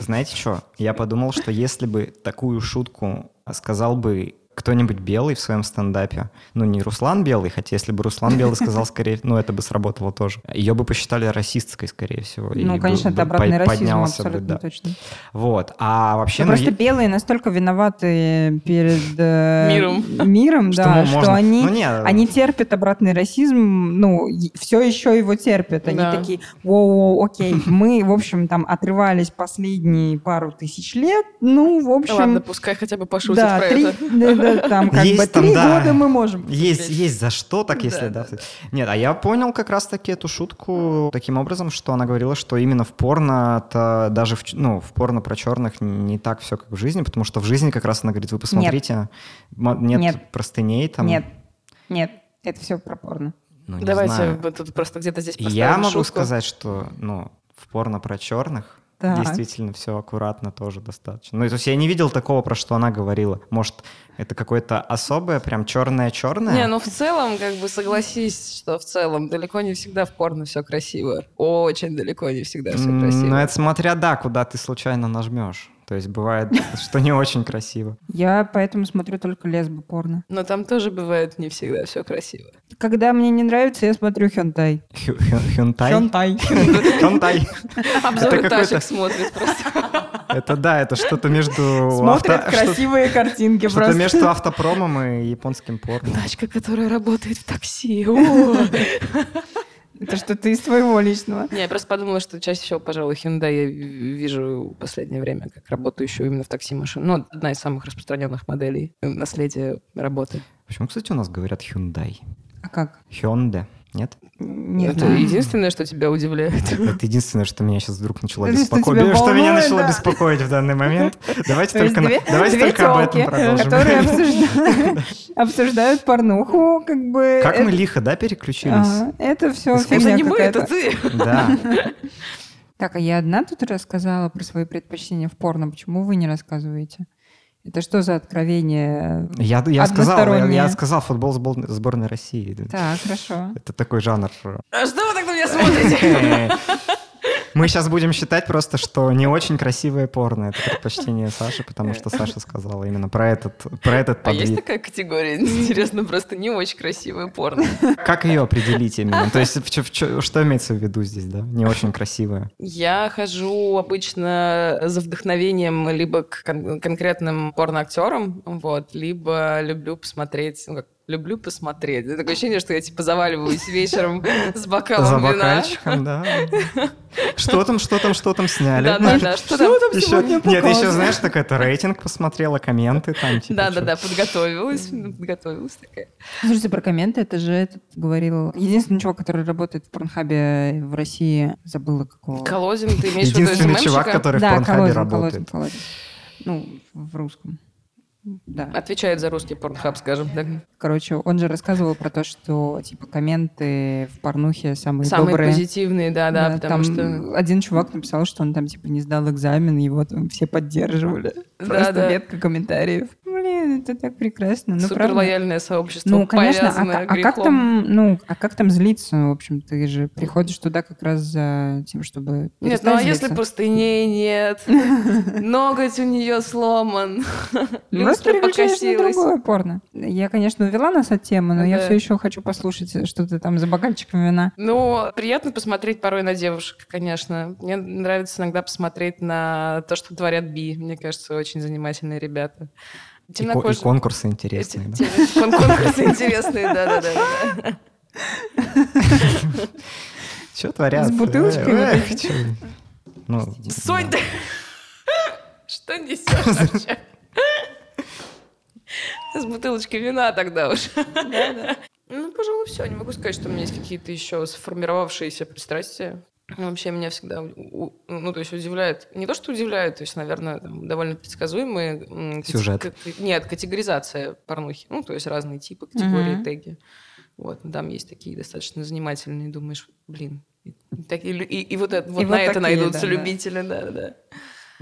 Знаете что? Я подумал, что если бы такую шутку сказал бы кто-нибудь белый в своем стендапе, ну, не Руслан Белый, хотя если бы Руслан Белый сказал, скорее всего, ну, это бы сработало тоже. Ее бы посчитали расистской, скорее всего. Ну, конечно, бы, это обратный по- расизм, абсолютно бы, да. точно. Вот, а вообще... Ну, просто я... белые настолько виноваты перед... Э, миром. Миром, да, что, что они, ну, они терпят обратный расизм, ну, все еще его терпят. Они да. такие, воу-воу, окей, мы, в общем, там, отрывались последние пару тысяч лет, ну, в общем... Ладно, пускай хотя бы пошутят да, про три... это. Да, да. там как бы три года мы можем. Есть за что, так если да. Нет, а я понял как раз-таки эту шутку таким образом, что она говорила, что именно в порно, даже в порно про черных не так все, как в жизни, потому что в жизни как раз она говорит, вы посмотрите, нет простыней там. Нет, нет, это все про порно. Ну, давайте мы тут просто где-то здесь поставим шутку. Я могу сказать, что ну, в порно про черных так. действительно все аккуратно тоже достаточно. Ну, то есть я не видел такого, про что она говорила. Может, это какое-то особое, прям черное-черное? Не, ну в целом, как бы согласись, что в целом далеко не всегда в порно все красиво. Очень далеко не всегда все красиво. Ну, это смотря, да, куда ты случайно нажмешь. То есть бывает, что не очень красиво. Я поэтому смотрю только лесбо-порно. Но там тоже бывает не всегда все красиво. Когда мне не нравится, я смотрю хёнтай. Хёнтай? Хёнтай. Хёнтай. Обзор Ташек смотрит просто. Это да, это что-то между... Смотрят красивые картинки просто. Что-то между автопромом и японским порно. Тачка, которая работает в такси. Это что-то из твоего личного. Не, я просто подумала, что чаще всего, пожалуй, Hyundai я вижу в последнее время как работающую именно в такси-машину. Ну, одна из самых распространенных моделей наследия работы. Почему, кстати, у нас говорят Hyundai? А как? Hyundai. Нет? Нет. Это нет. единственное, что тебя удивляет. Это единственное, что меня сейчас вдруг начало это беспокоить. Что, что меня начало да. беспокоить в данный момент. Давайте То только, две, давайте две только об этом продолжим. Которые обсуждают, обсуждают порнуху. Как, бы, как это... мы лихо, да, переключились? Ага. Это все фигня какая-то. Это не мы, это ты. Да. Так, а я одна тут рассказала про свои предпочтения в порно. Почему вы не рассказываете? Это что за откровение я, я сказал, я, я сказал футбол сборной России. Так, хорошо. Это такой жанр. А что вы так на меня смотрите? Мы сейчас будем считать просто, что не очень красивое порно. Это предпочтение Саши, потому что Саша сказала именно про этот, про этот подвид. А есть такая категория? Интересно, просто не очень красивое порно. Как ее определить именно? То есть что имеется в виду здесь, да? Не очень красивое. Я хожу обычно за вдохновением либо к кон- конкретным порноактерам, вот, либо люблю посмотреть... Ну, как люблю посмотреть. Это такое ощущение, что я типа заваливаюсь вечером с бокалом вина. За бокальчиком, да. Что там, что там, что там сняли? Да-да-да, что там сегодня показывали? Нет, еще, знаешь, так это рейтинг посмотрела, комменты там. Да-да-да, подготовилась, подготовилась такая. Слушайте, про комменты, это же этот говорил... Единственный чувак, который работает в Порнхабе в России, забыла какого... Колозин, ты имеешь в виду Единственный чувак, который в Порнхабе работает. Ну, в русском. Да. Отвечает за русский порнхаб, скажем так. Короче, он же рассказывал про то, что типа комменты в порнухе самые, самые добрые. Самые позитивные, да-да. Потому что один чувак написал, что он там типа не сдал экзамен, его там все поддерживали. Да, просто да. ветка комментариев. Блин, это так прекрасно. Ну, супер лояльное сообщество, ну, конечно, повязанное а, а грехом. Как там, ну, а как там злиться? В общем, ты же приходишь туда как раз за тем, чтобы перестать Нет, ну а злиться. Если простыней нет? Ноготь у нее сломан. Просто переключаешь на другое порно. Я, конечно, увела нас от темы, но да. я все еще хочу послушать, что ты там за бокальчиком вина. Ну, приятно посмотреть порой на девушек, конечно. Мне нравится иногда посмотреть на то, что творят би. Мне кажется, очень занимательные ребята. И, ко- и конкурсы интересные. Эти, да? кон- конкурсы интересные, да-да-да. Что творят? С бутылочками. Сонь, ты что несешь вообще? С бутылочки вина тогда уж. Да, да. Ну, пожалуй, все. Не могу сказать, что у меня есть какие-то еще сформировавшиеся пристрастия. Вообще меня всегда у, ну, то есть удивляет... Не то, что удивляет, то есть, наверное, там, довольно предсказуемые... Сюжет. Кати- нет, категоризация порнухи. Ну, то есть разные типы, категории, mm-hmm. теги. Вот, там есть такие достаточно занимательные. Думаешь, блин, и, и, и, и вот, это, вот и на вот это такие, найдутся да, любители. Да, да, да.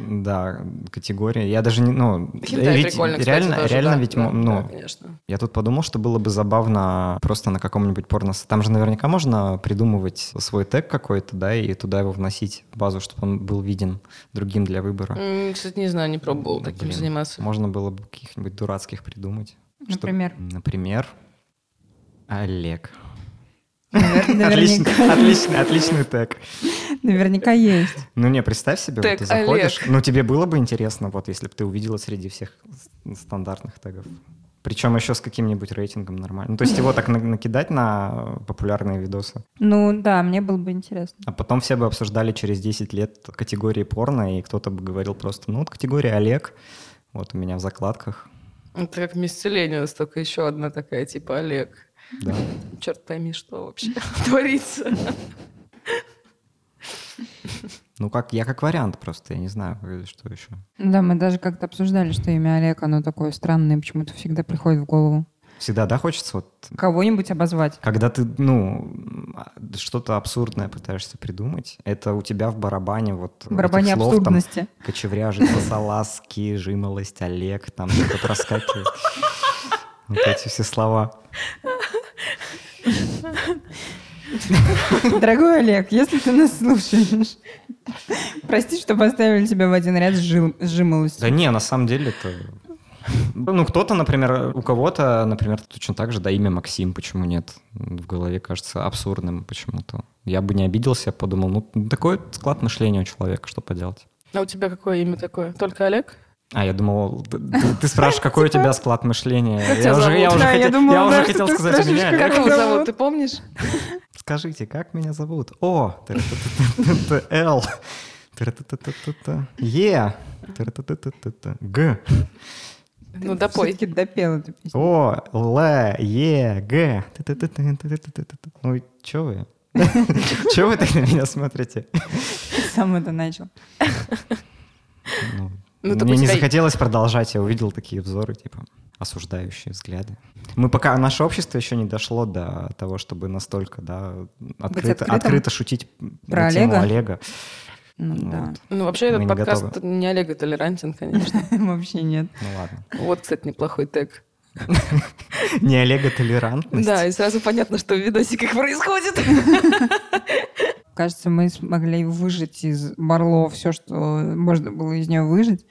Да, категория. Я даже не... Ну, Хентай прикольно, кстати, реально, тоже, реально да, ведь... Да, ну, да, конечно. Я тут подумал, что было бы забавно просто на каком-нибудь порно... Там же наверняка можно придумывать свой тег какой-то, да, и туда его вносить в базу, чтобы он был виден другим для выбора. Кстати, не знаю, не пробовал да, таким блин, заниматься. Можно было бы каких-нибудь дурацких придумать. Например? Чтобы, например, Олег. Отличный, отличный, отличный тег. Наверняка есть. Ну не, представь себе, вот ты заходишь. Олег. Ну тебе было бы интересно, вот если бы ты увидела среди всех стандартных тегов. Причем еще с каким-нибудь рейтингом нормально. Ну, то есть его так накидать на популярные видосы. Ну да, мне было бы интересно. А потом все бы обсуждали через десять лет категории порно, и кто-то бы говорил просто, ну вот категория Олег, вот у меня в закладках. Это как мисцеллениус, только еще одна такая, типа Олег. Да. Черт пойми, что вообще творится. Ну, как я как вариант просто, я не знаю, что еще. Да, мы даже как-то обсуждали, что имя Олег, оно такое странное, почему-то всегда приходит в голову. Всегда, да, хочется вот... Кого-нибудь обозвать. Когда ты, ну, что-то абсурдное пытаешься придумать, это у тебя в барабане вот... В барабане слов, абсурдности. Там, кочевряжек, салазки, жимолость, Олег, там что-то проскакивает. Вот эти все слова. Дорогой Олег, если ты нас слушаешь, прости, что поставили тебя в один ряд с жимолостью. Да не, на самом деле это... Ну, кто-то, например, у кого-то, например, точно так же, да, имя Максим, почему нет? В голове кажется абсурдным почему-то. Я бы не обиделся, я подумал, ну, такой склад мышления у человека, что поделать. А у тебя какое имя такое? Только Олег? А, я думал, ты, ты спрашиваешь, какой у тебя склад мышления. Я уже хотел сказать, меня Олег. Как его зовут, ты помнишь? Скажите, как меня зовут? О, Л. Е. Г. Ну, допой. Все-таки допела эту песню. О, Л, Е, Г. Ну, чё вы? Чё вы так на меня смотрите? Сам это начал. Мне не захотелось продолжать, я увидел такие взоры, типа, осуждающие взгляды. Мы пока, наше общество еще не дошло до того, чтобы настолько, да, открыто шутить на тему Олега. Ну, ну, да. Вот. Ну, вообще, этот подкаст готовы. Не Олега толерантен, конечно. Вообще нет. Ну, ладно. Вот, кстати, неплохой тег. Не Олега толерантность. Да, и сразу понятно, что в видосиках происходит. Кажется, мы смогли выжать из Марло все, что можно было из нее выжать.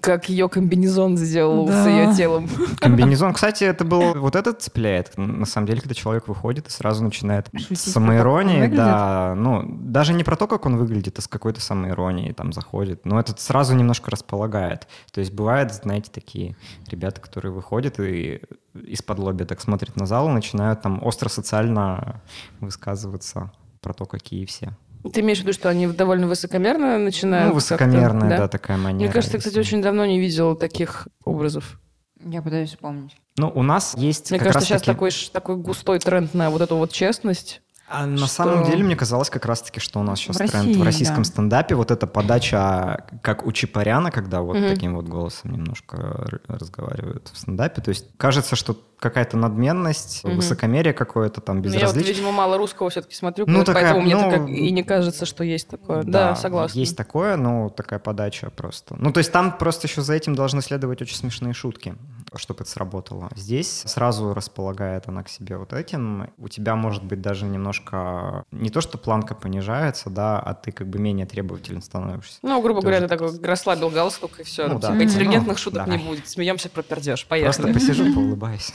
Как ее комбинезон сделал да. с ее телом. Комбинезон, кстати, это был... Вот этот цепляет, на самом деле, когда человек выходит и сразу начинает шутить с самоиронии. Да, ну, даже не про то, как он выглядит, а с какой-то самоиронией там заходит. Но этот сразу немножко располагает. То есть бывают, знаете, такие ребята, которые выходят и из-под лобья так смотрят на зал и начинают там остро социально высказываться про то, какие все. Ты имеешь в виду, что они довольно высокомерно начинают? Ну, высокомерная, да? да, такая манера. Мне кажется, я, кстати, очень давно не видела таких образов. Я пытаюсь вспомнить. Ну, у нас есть... Мне как кажется, раз сейчас таки... такой, такой густой тренд на вот эту вот честность. А на что... самом деле, мне казалось как раз-таки, что у нас сейчас в России, тренд в российском да. стендапе. Вот эта подача, как у Чапаряна, когда вот угу. таким вот голосом немножко разговаривают в стендапе. То есть кажется, что какая-то надменность, угу. высокомерие какое-то там, безразличие. Я вот, видимо, мало русского все-таки смотрю, ну, такая, поэтому ну, мне так и не кажется, что есть такое. Да, да, согласна. Есть такое, но такая подача просто. Ну, то есть там просто еще за этим должны следовать очень смешные шутки, чтобы это сработало. Здесь сразу располагает она к себе вот этим. У тебя, может быть, даже немножко не то, что планка понижается, да, а ты как бы менее требователен становишься. Ну, грубо ты говоря, уже... ты такой расслабил галстук, и все. Ну, да. Типа, интеллигентных ну, шуток давай. Не будет. Смеемся про пердеж. Поехали. Просто посижу, поулыбаюсь.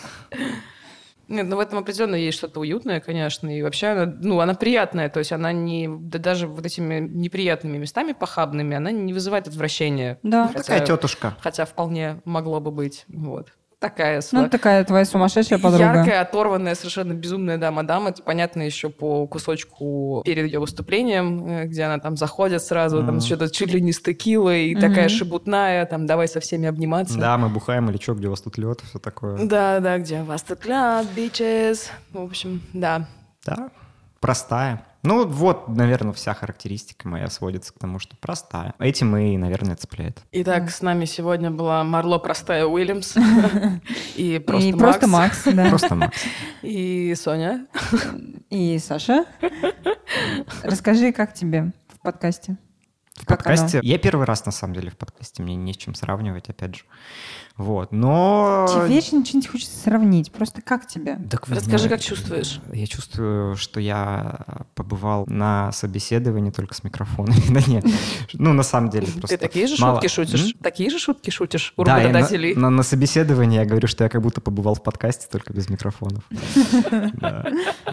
Нет, ну в этом определенно есть что-то уютное, конечно, и вообще она, ну, она приятная, то есть она не, да даже вот этими неприятными местами похабными, она не вызывает отвращения. Да. Хотя, такая тетушка. Хотя вполне могло бы быть, вот. Такая, ну, такая твоя сумасшедшая подруга. Яркая, оторванная, совершенно безумная, да, мадам. Это понятно еще по кусочку перед ее выступлением, где она там заходит сразу, mm-hmm. там что-то чуть ли не с текилой, и mm-hmm. такая шебутная, там, давай со всеми обниматься. Да, мы бухаем, или что, где у вас тут лед, все такое. Да, да, где у вас тут лед, бичес. В общем, да. Да, простая. Ну, вот, наверное, вся характеристика моя сводится к тому, что простая. Этим и, наверное, цепляет. Итак, с нами сегодня была Марло Простая Уильямс. И просто Макс. Просто Макс. И Соня. И Саша. Расскажи, как тебе в подкасте? В подкасте? Я первый раз, на самом деле, в подкасте. Мне не с чем сравнивать, опять же. Вот, но... Тебе вечно что-нибудь хочется сравнить. Просто как тебе? Так, расскажи, как чувствуешь. Я чувствую, что я побывал на собеседовании только с микрофоном. Да нет. Ну, на самом деле просто... Ты такие же шутки шутишь? Такие же шутки шутишь у работодателей? Да, на собеседовании я говорю, что я как будто побывал в подкасте только без микрофонов.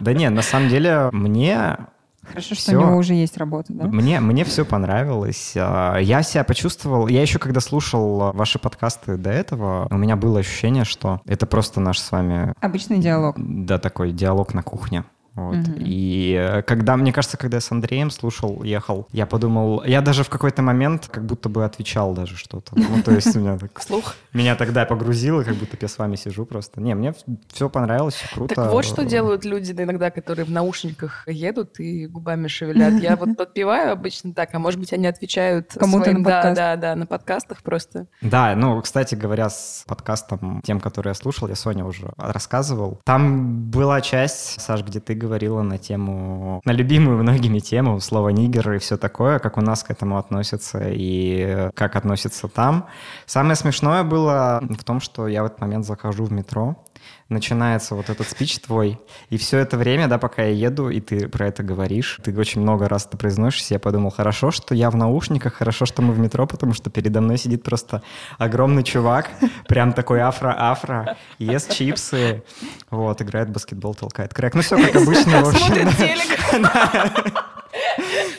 Да нет, на самом деле мне... Хорошо, что все. У него уже есть работа, да? Мне, мне все понравилось. Я себя почувствовал... Я еще, когда слушал ваши подкасты до этого, у меня было ощущение, что это просто наш с вами... Обычный диалог. Да, такой диалог на кухне. Вот. Mm-hmm. И когда, мне кажется, когда я с Андреем слушал, ехал, я подумал, я даже в какой-то момент как будто бы отвечал даже что-то. Ну, то есть меня так... Слух. Меня тогда погрузило, как будто я с вами сижу просто. Не, мне все понравилось, все круто. Так вот что делают люди иногда, которые в наушниках едут и губами шевелят. Я вот подпеваю обычно так, а может быть, они отвечают кому-то на подкастах. Да, да, да, на подкастах просто. Да, ну, кстати говоря, с подкастом тем, который я слушал, я Соня уже рассказывал. Там была часть, Саш, где ты говоришь, говорила на тему, на любимую многими тему, слово «нигер» и все такое, как у нас к этому относятся и как относятся там. Самое смешное было в том, что я в этот момент захожу в метро, начинается вот этот спич твой, и все это время, да, пока я еду, и ты про это говоришь, ты очень много раз это произносишь, я подумал, хорошо, что я в наушниках, хорошо, что мы в метро, потому что передо мной сидит просто огромный чувак, прям такой афро-афро, ест чипсы, вот, играет в баскетбол, толкает крэк, ну все как обычно, в общем. Смотрит телек.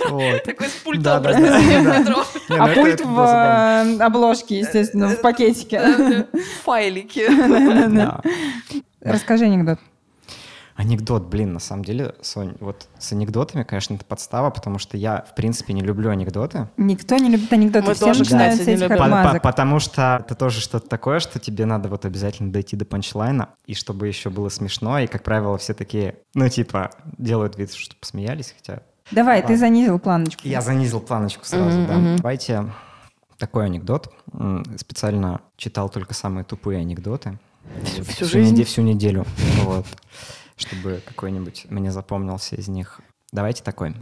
Вот. Такой с пультом, да, просто да, да, да. Не, а пульт в обложке, естественно, в пакетике. Файлики. Да. Расскажи анекдот. Анекдот, блин, на самом деле, Сонь, вот с анекдотами, конечно, это подстава, потому что я, в принципе, не люблю анекдоты. Никто не любит анекдоты, мы все тоже, начинают да, с этих отмазок. Потому что это тоже что-то такое, что тебе надо вот обязательно дойти до панчлайна, и чтобы еще было смешно, и, как правило, все такие, ну, типа, делают вид, что посмеялись, хотя... Давай, а, ты занизил планочку. Я занизил планочку сразу, mm-hmm, да. Mm-hmm. Давайте такой анекдот. Специально читал только самые тупые анекдоты. Всю, всю жизнь? Неделю, всю неделю. Вот. Чтобы какой-нибудь мне запомнился из них. Давайте такой.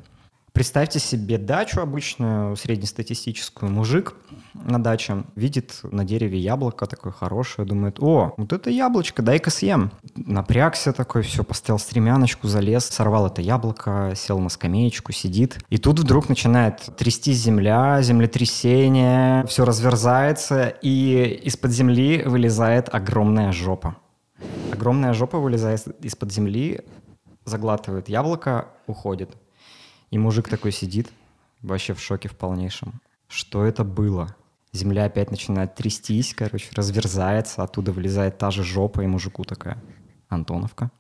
Представьте себе дачу обычную, среднестатистическую. Мужик на даче видит на дереве яблоко такое хорошее, думает, о, вот это яблочко, дай-ка съем. Напрягся такой, все, поставил стремяночку, залез, сорвал это яблоко, сел на скамеечку, сидит. И тут вдруг начинает трясти земля, землетрясение, все разверзается, и из-под земли вылезает огромная жопа. Огромная жопа вылезает из-под земли, заглатывает яблоко, уходит. И мужик такой сидит, вообще в шоке в полнейшем. Что это было? Земля опять начинает трястись, короче, разверзается, оттуда вылезает та же жопа, и мужику такая «Антоновка».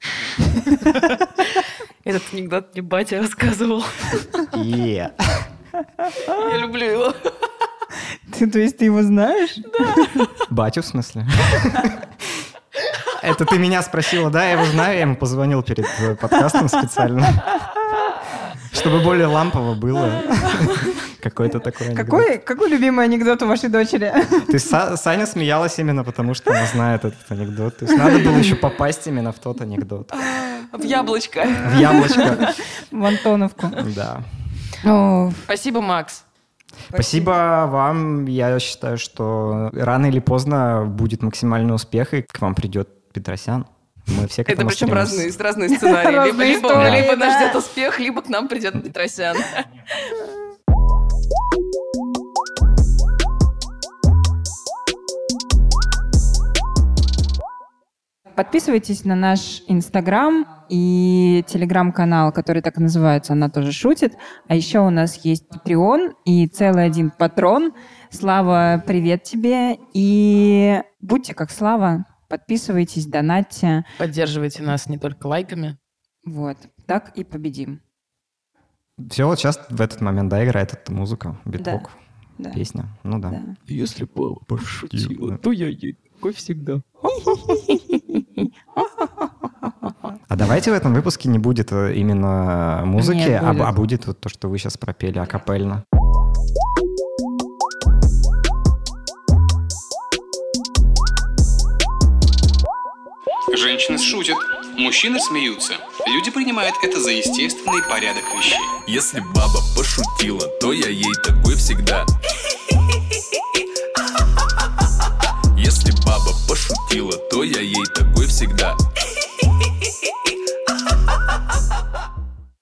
Этот анекдот мне батя рассказывал. Я люблю его. То есть ты его знаешь? Да. Батю в смысле? Это ты меня спросила, да? Я его знаю, я ему позвонил перед подкастом специально. Чтобы более лампово было. Какой-то такой анекдот. Какой, какой любимый анекдот у вашей дочери? То есть Саня смеялась именно потому, что она знает этот анекдот. То есть надо было еще попасть именно в тот анекдот. В яблочко. В яблочко. В Антоновку. Да. О. Спасибо, Макс. Спасибо. Спасибо вам. Я считаю, что рано или поздно будет максимальный успех, и к вам придет Петросян. Мы все к этому стремимся. Это причем разные, разные сценарии. Разные либо либо, истории, либо да. Нас ждет успех, либо к нам придет Петросян. Подписывайтесь на наш Инстаграм и Телеграм-канал, который так и называется, она тоже шутит. А еще у нас есть Патреон и целый один патрон. Слава, привет тебе. И будьте как Слава. Подписывайтесь, донатьте. Поддерживайте нас не только лайками. Вот. Так и победим. Все, вот сейчас в этот момент, да, играет эта музыка, битбокс, да. Песня. Да. Ну да. да. Если Пава пошутила, то я ей такой всегда. А давайте в этом выпуске не будет именно музыки, Нет, будет. А, а будет вот то, что вы сейчас пропели акапельно. Женщины шутят, мужчины смеются. Люди принимают это за естественный порядок вещей. Если баба пошутила, то я ей такой всегда.